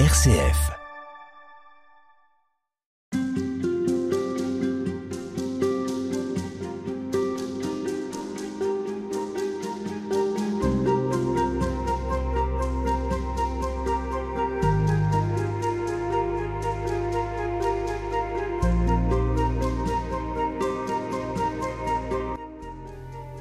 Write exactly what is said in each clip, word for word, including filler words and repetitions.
R C F.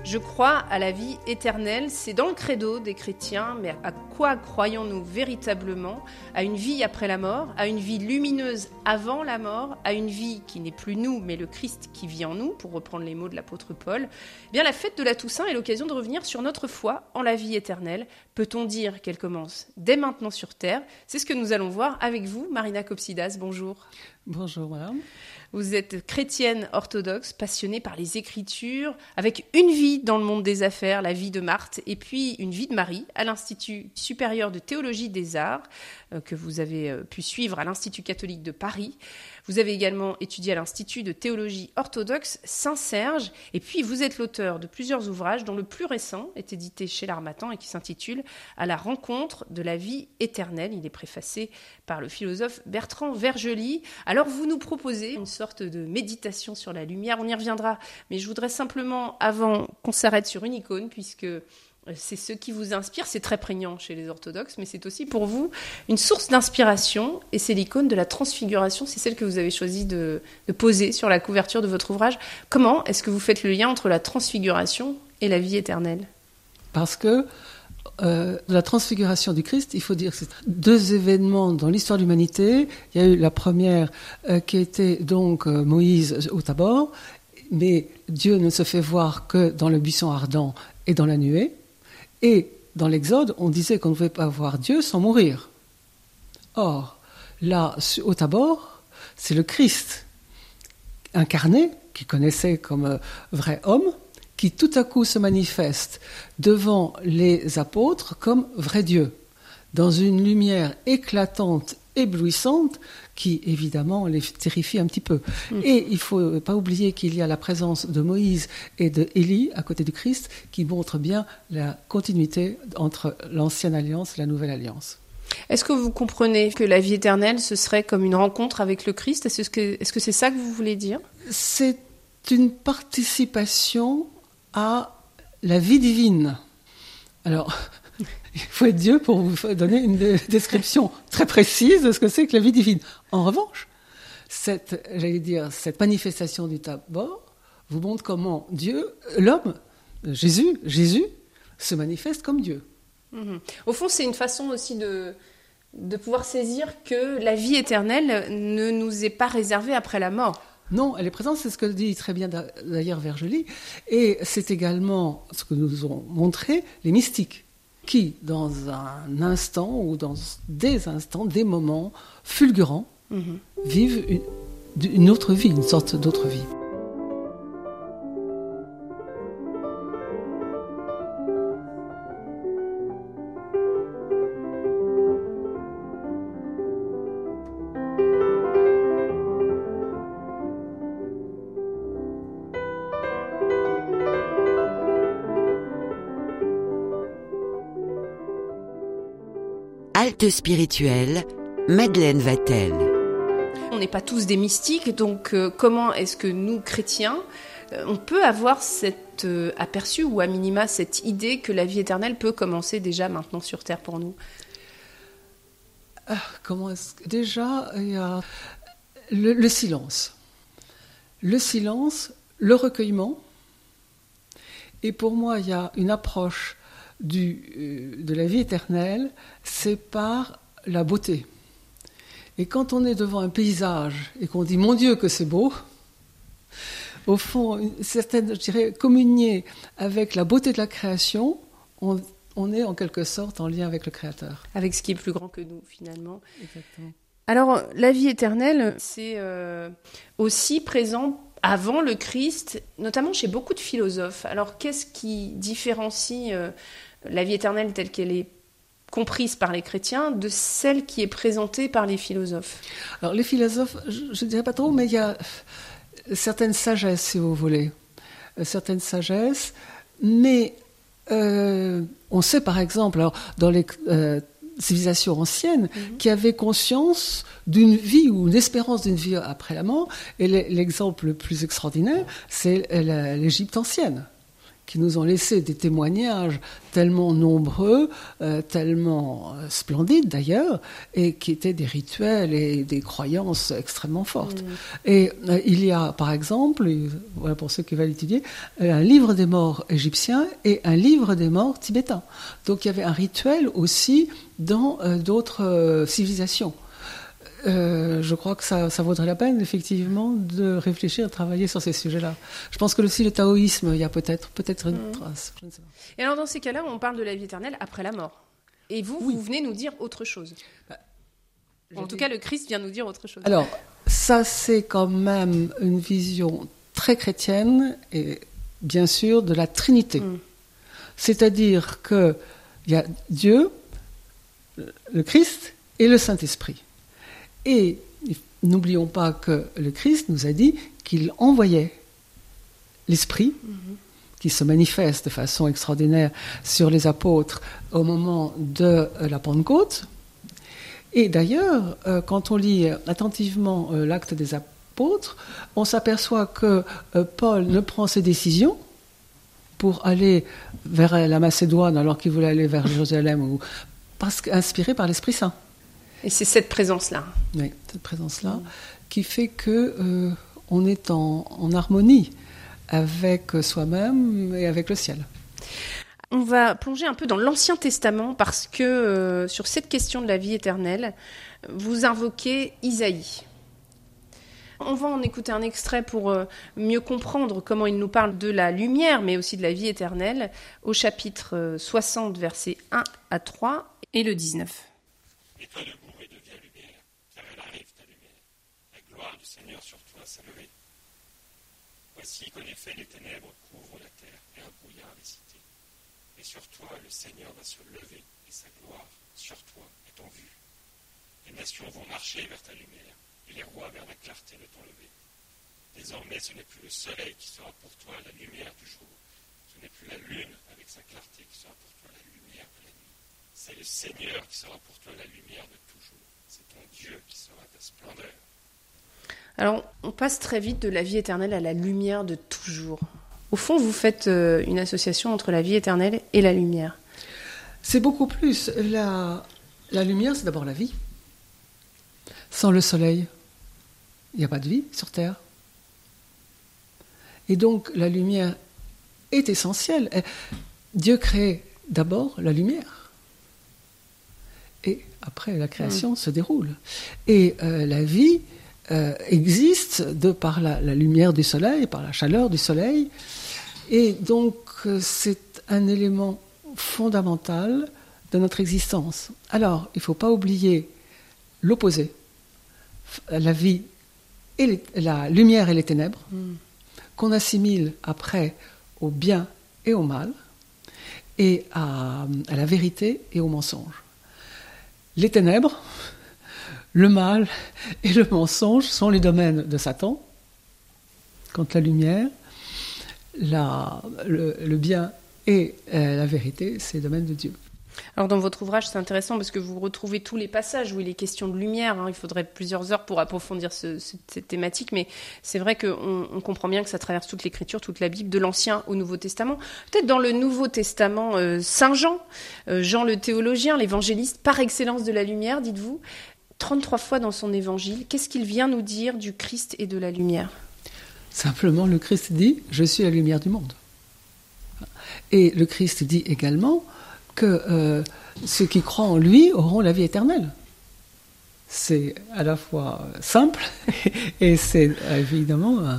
Je crois à la vie éternelle, c'est dans le credo des chrétiens, mais à quoi croyons-nous véritablement? À une vie après la mort, à une vie lumineuse avant la mort, à une vie qui n'est plus nous, mais le Christ qui vit en nous, pour reprendre les mots de l'apôtre Paul. Eh bien, la fête de la Toussaint est l'occasion de revenir sur notre foi en la vie éternelle. Peut-on dire qu'elle commence dès maintenant sur Terre? C'est ce que nous allons voir avec vous, Marina Copsidas, bonjour. Bonjour madame. Vous êtes chrétienne orthodoxe, passionnée par les Écritures, avec une vie dans le monde des affaires, la vie de Marthe, et puis une vie de Marie à l'Institut supérieur de théologie des arts, euh, que vous avez euh, pu suivre à l'Institut catholique de Paris. Vous avez également étudié à l'Institut de théologie orthodoxe Saint-Serge, et puis vous êtes l'auteur de plusieurs ouvrages, dont le plus récent est édité chez l'Armatan et qui s'intitule « À la rencontre de la vie éternelle ». Il est préfacé par le philosophe Bertrand Vergely. Alors, vous nous proposez une sorte de méditation sur la lumière. On y reviendra, mais je voudrais simplement, avant qu'on s'arrête sur une icône, puisque c'est ce qui vous inspire, c'est très prégnant chez les orthodoxes, mais c'est aussi pour vous une source d'inspiration, et c'est l'icône de la transfiguration, c'est celle que vous avez choisi de, de poser sur la couverture de votre ouvrage. Comment est-ce que vous faites le lien entre la transfiguration et la vie éternelle? Parce que Euh, de la transfiguration du Christ, il faut dire que c'est deux événements dans l'histoire de l'humanité. Il y a eu la première euh, qui était donc euh, Moïse au Tabor, mais Dieu ne se fait voir que dans le buisson ardent et dans la nuée. Et dans l'Exode, on disait qu'on ne pouvait pas voir Dieu sans mourir. Or, là, au Tabor, c'est le Christ incarné, qu'il connaissait comme euh, vrai homme, qui tout à coup se manifeste devant les apôtres comme vrai Dieu, dans une lumière éclatante, éblouissante, qui évidemment les terrifie un petit peu. Mmh. Et il ne faut pas oublier qu'il y a la présence de Moïse et de Élie à côté du Christ, qui montre bien la continuité entre l'ancienne alliance et la nouvelle alliance. Est-ce que vous comprenez que la vie éternelle, ce serait comme une rencontre avec le Christ? Est-ce que, est-ce que c'est ça que vous voulez dire? C'est une participation à la vie divine. Alors, il faut être Dieu pour vous donner une description très précise de ce que c'est que la vie divine. En revanche, cette, j'allais dire, cette manifestation du Tabor vous montre comment Dieu, l'homme, Jésus, Jésus, se manifeste comme Dieu. Mmh. Au fond, c'est une façon aussi de, de pouvoir saisir que la vie éternelle ne nous est pas réservée après la mort. Non, elle est présente, c'est ce que dit très bien d'ailleurs Vergely, et c'est également ce que nous ont montré les mystiques, qui, dans un instant ou dans des instants, des moments fulgurants, mmh. vivent une, une autre vie, une sorte d'autre vie. Halte spirituelle, Madeleine Vatel. On n'est pas tous des mystiques, donc euh, comment est-ce que nous, chrétiens, euh, on peut avoir cet euh, aperçu, ou à minima cette idée que la vie éternelle peut commencer déjà maintenant sur Terre pour nous? euh, Comment est-ce que... Déjà, il y a le, le silence. Le silence, le recueillement. Et pour moi, il y a une approche Du, de la vie éternelle, c'est par la beauté. Et quand on est devant un paysage et qu'on dit « Mon Dieu, que c'est beau !» Au fond, une certaine, je dirais, communier avec la beauté de la création, on, on est en quelque sorte en lien avec le Créateur. Avec ce qui est plus grand que nous, finalement. Exactement. Alors, la vie éternelle, c'est euh, aussi présent avant le Christ, notamment chez beaucoup de philosophes. Alors, qu'est-ce qui différencie euh, la vie éternelle telle qu'elle est comprise par les chrétiens de celle qui est présentée par les philosophes? Alors, les philosophes, je ne dirais pas trop, mais il y a certaines sagesses, si vous voulez. Certaines sagesses, mais euh, on sait, par exemple, alors, dans les euh, civilisation ancienne mm-hmm. qui avait conscience d'une vie ou une espérance d'une vie après la mort. Et l'exemple le plus extraordinaire, c'est l'Égypte ancienne, qui nous ont laissé des témoignages tellement nombreux, euh, tellement euh, splendides d'ailleurs, et qui étaient des rituels et des croyances extrêmement fortes. Mmh. Et euh, il y a, par exemple, euh, voilà pour ceux qui veulent étudier, euh, un livre des morts égyptien et un livre des morts tibétain. Donc il y avait un rituel aussi dans euh, d'autres euh, civilisations. Euh, je crois que ça, ça vaudrait la peine, effectivement, de réfléchir, de travailler sur ces sujets-là. Je pense que aussi le taoïsme, il y a peut-être, peut-être une mmh. trace. Je ne sais pas. Et alors, dans ces cas-là, on parle de la vie éternelle après la mort. Et vous, oui. vous venez nous dire autre chose. Bah, en tout dit... cas, le Christ vient nous dire autre chose. Alors, ça, c'est quand même une vision très chrétienne, et bien sûr, de la Trinité. Mmh. C'est-à-dire qu'il y a Dieu, le Christ et le Saint-Esprit. Et n'oublions pas que le Christ nous a dit qu'il envoyait l'Esprit, mmh. qui se manifeste de façon extraordinaire sur les apôtres au moment de la Pentecôte. Et d'ailleurs, quand on lit attentivement l'acte des apôtres, on s'aperçoit que Paul ne prend ses décisions pour aller vers la Macédoine alors qu'il voulait aller vers Jérusalem, parce qu'inspiré par l'Esprit Saint. Et c'est cette présence-là. Oui, cette présence-là mmh. qui fait que euh, on est en, en harmonie avec soi-même et avec le ciel. On va plonger un peu dans l'Ancien Testament parce que euh, sur cette question de la vie éternelle, vous invoquez Isaïe. On va en écouter un extrait pour euh, mieux comprendre comment il nous parle de la lumière, mais aussi de la vie éternelle, au chapitre euh, soixante, versets un à trois et le dix-neuf. S'est levé. Voici qu'en effet les ténèbres couvrent la terre et un brouillard les cités. Mais sur toi le Seigneur va se lever et sa gloire sur toi est en vue. Les nations vont marcher vers ta lumière et les rois vers la clarté de ton lever. Désormais ce n'est plus le soleil qui sera pour toi la lumière du jour. Ce n'est plus la lune avec sa clarté qui sera pour toi la lumière de la nuit. C'est le Seigneur qui sera pour toi la lumière de toujours. C'est ton Dieu qui sera ta splendeur. Alors, on passe très vite de la vie éternelle à la lumière de toujours. Au fond, vous faites une association entre la vie éternelle et la lumière. C'est beaucoup plus. La, la lumière, c'est d'abord la vie. Sans le soleil, il n'y a pas de vie sur Terre. Et donc, la lumière est essentielle. Dieu crée d'abord la lumière. Et après, la création mmh. se déroule. Et euh, la vie... Euh, existe de par la, la lumière du soleil, par la chaleur du soleil, et donc euh, c'est un élément fondamental de notre existence. Alors, il ne faut pas oublier l'opposé, la vie et les, la lumière et les ténèbres, mm. qu'on assimile après au bien et au mal, et à, à la vérité et au mensonge. Les ténèbres, le mal et le mensonge sont les domaines de Satan. Quant à la lumière, la, le, le bien et euh, la vérité, c'est le domaine de Dieu. Alors dans votre ouvrage, c'est intéressant parce que vous retrouvez tous les passages où il est question de lumière. Hein. Il faudrait plusieurs heures pour approfondir ce, cette thématique, mais c'est vrai qu'on on comprend bien que ça traverse toute l'Écriture, toute la Bible, de l'Ancien au Nouveau Testament. Peut-être dans le Nouveau Testament, euh, Saint Jean, euh, Jean le théologien, l'évangéliste par excellence de la lumière, dites-vous, trente-trois fois dans son évangile, qu'est-ce qu'il vient nous dire du Christ et de la lumière ? Simplement, le Christ dit « Je suis la lumière du monde ». Et le Christ dit également que euh, ceux qui croient en lui auront la vie éternelle. C'est à la fois simple et c'est évidemment à,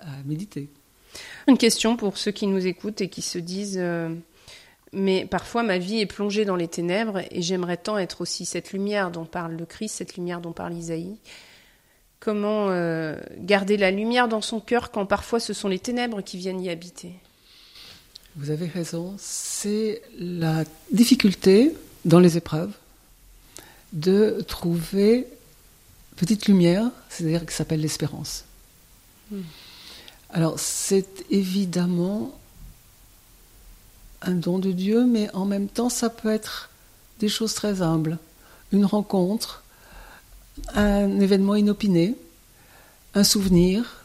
à méditer. Une question pour ceux qui nous écoutent et qui se disent euh... mais parfois, ma vie est plongée dans les ténèbres et j'aimerais tant être aussi cette lumière dont parle le Christ, cette lumière dont parle Isaïe. Comment euh, garder la lumière dans son cœur quand parfois ce sont les ténèbres qui viennent y habiter ? Vous avez raison, c'est la difficulté dans les épreuves de trouver petite lumière, c'est-à-dire qui s'appelle l'espérance. Hum. Alors, c'est évidemment un don de Dieu, mais en même temps, ça peut être des choses très humbles. Une rencontre, un événement inopiné, un souvenir.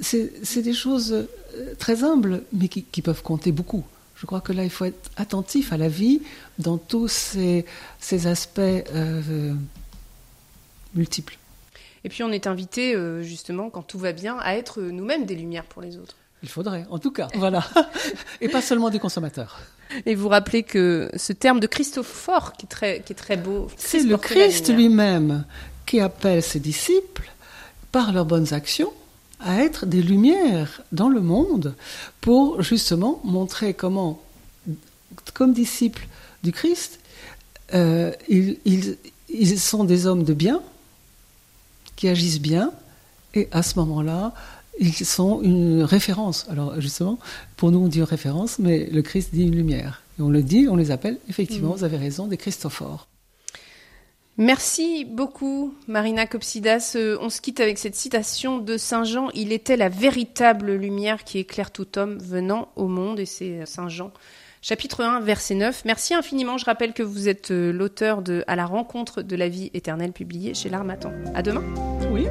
C'est, c'est des choses très humbles, mais qui, qui peuvent compter beaucoup. Je crois que là, il faut être attentif à la vie dans tous ces, ces aspects euh, multiples. Et puis, on est invité, euh, justement, quand tout va bien, à être nous-mêmes des lumières pour les autres. Il faudrait, en tout cas, voilà. Et pas seulement des consommateurs. Et vous rappelez que ce terme de Christophe Fort, qui est très, qui est très beau... C'est le Christ lui-même qui appelle ses disciples, par leurs bonnes actions, à être des lumières dans le monde pour, justement, montrer comment, comme disciples du Christ, euh, ils, ils, ils sont des hommes de bien, qui agissent bien, et à ce moment-là... Ils sont une référence. Alors justement, pour nous on dit une référence, mais le Christ dit une lumière. Et on le dit, on les appelle, effectivement, mmh. vous avez raison, des Christophores. Merci beaucoup Marina Copsidas. On se quitte avec cette citation de Saint Jean, « Il était la véritable lumière qui éclaire tout homme venant au monde » et c'est Saint Jean. Chapitre un, verset neuf. Merci infiniment, je rappelle que vous êtes l'auteur de « À la rencontre de la vie éternelle » publié chez l'Armatan. À demain. Oui.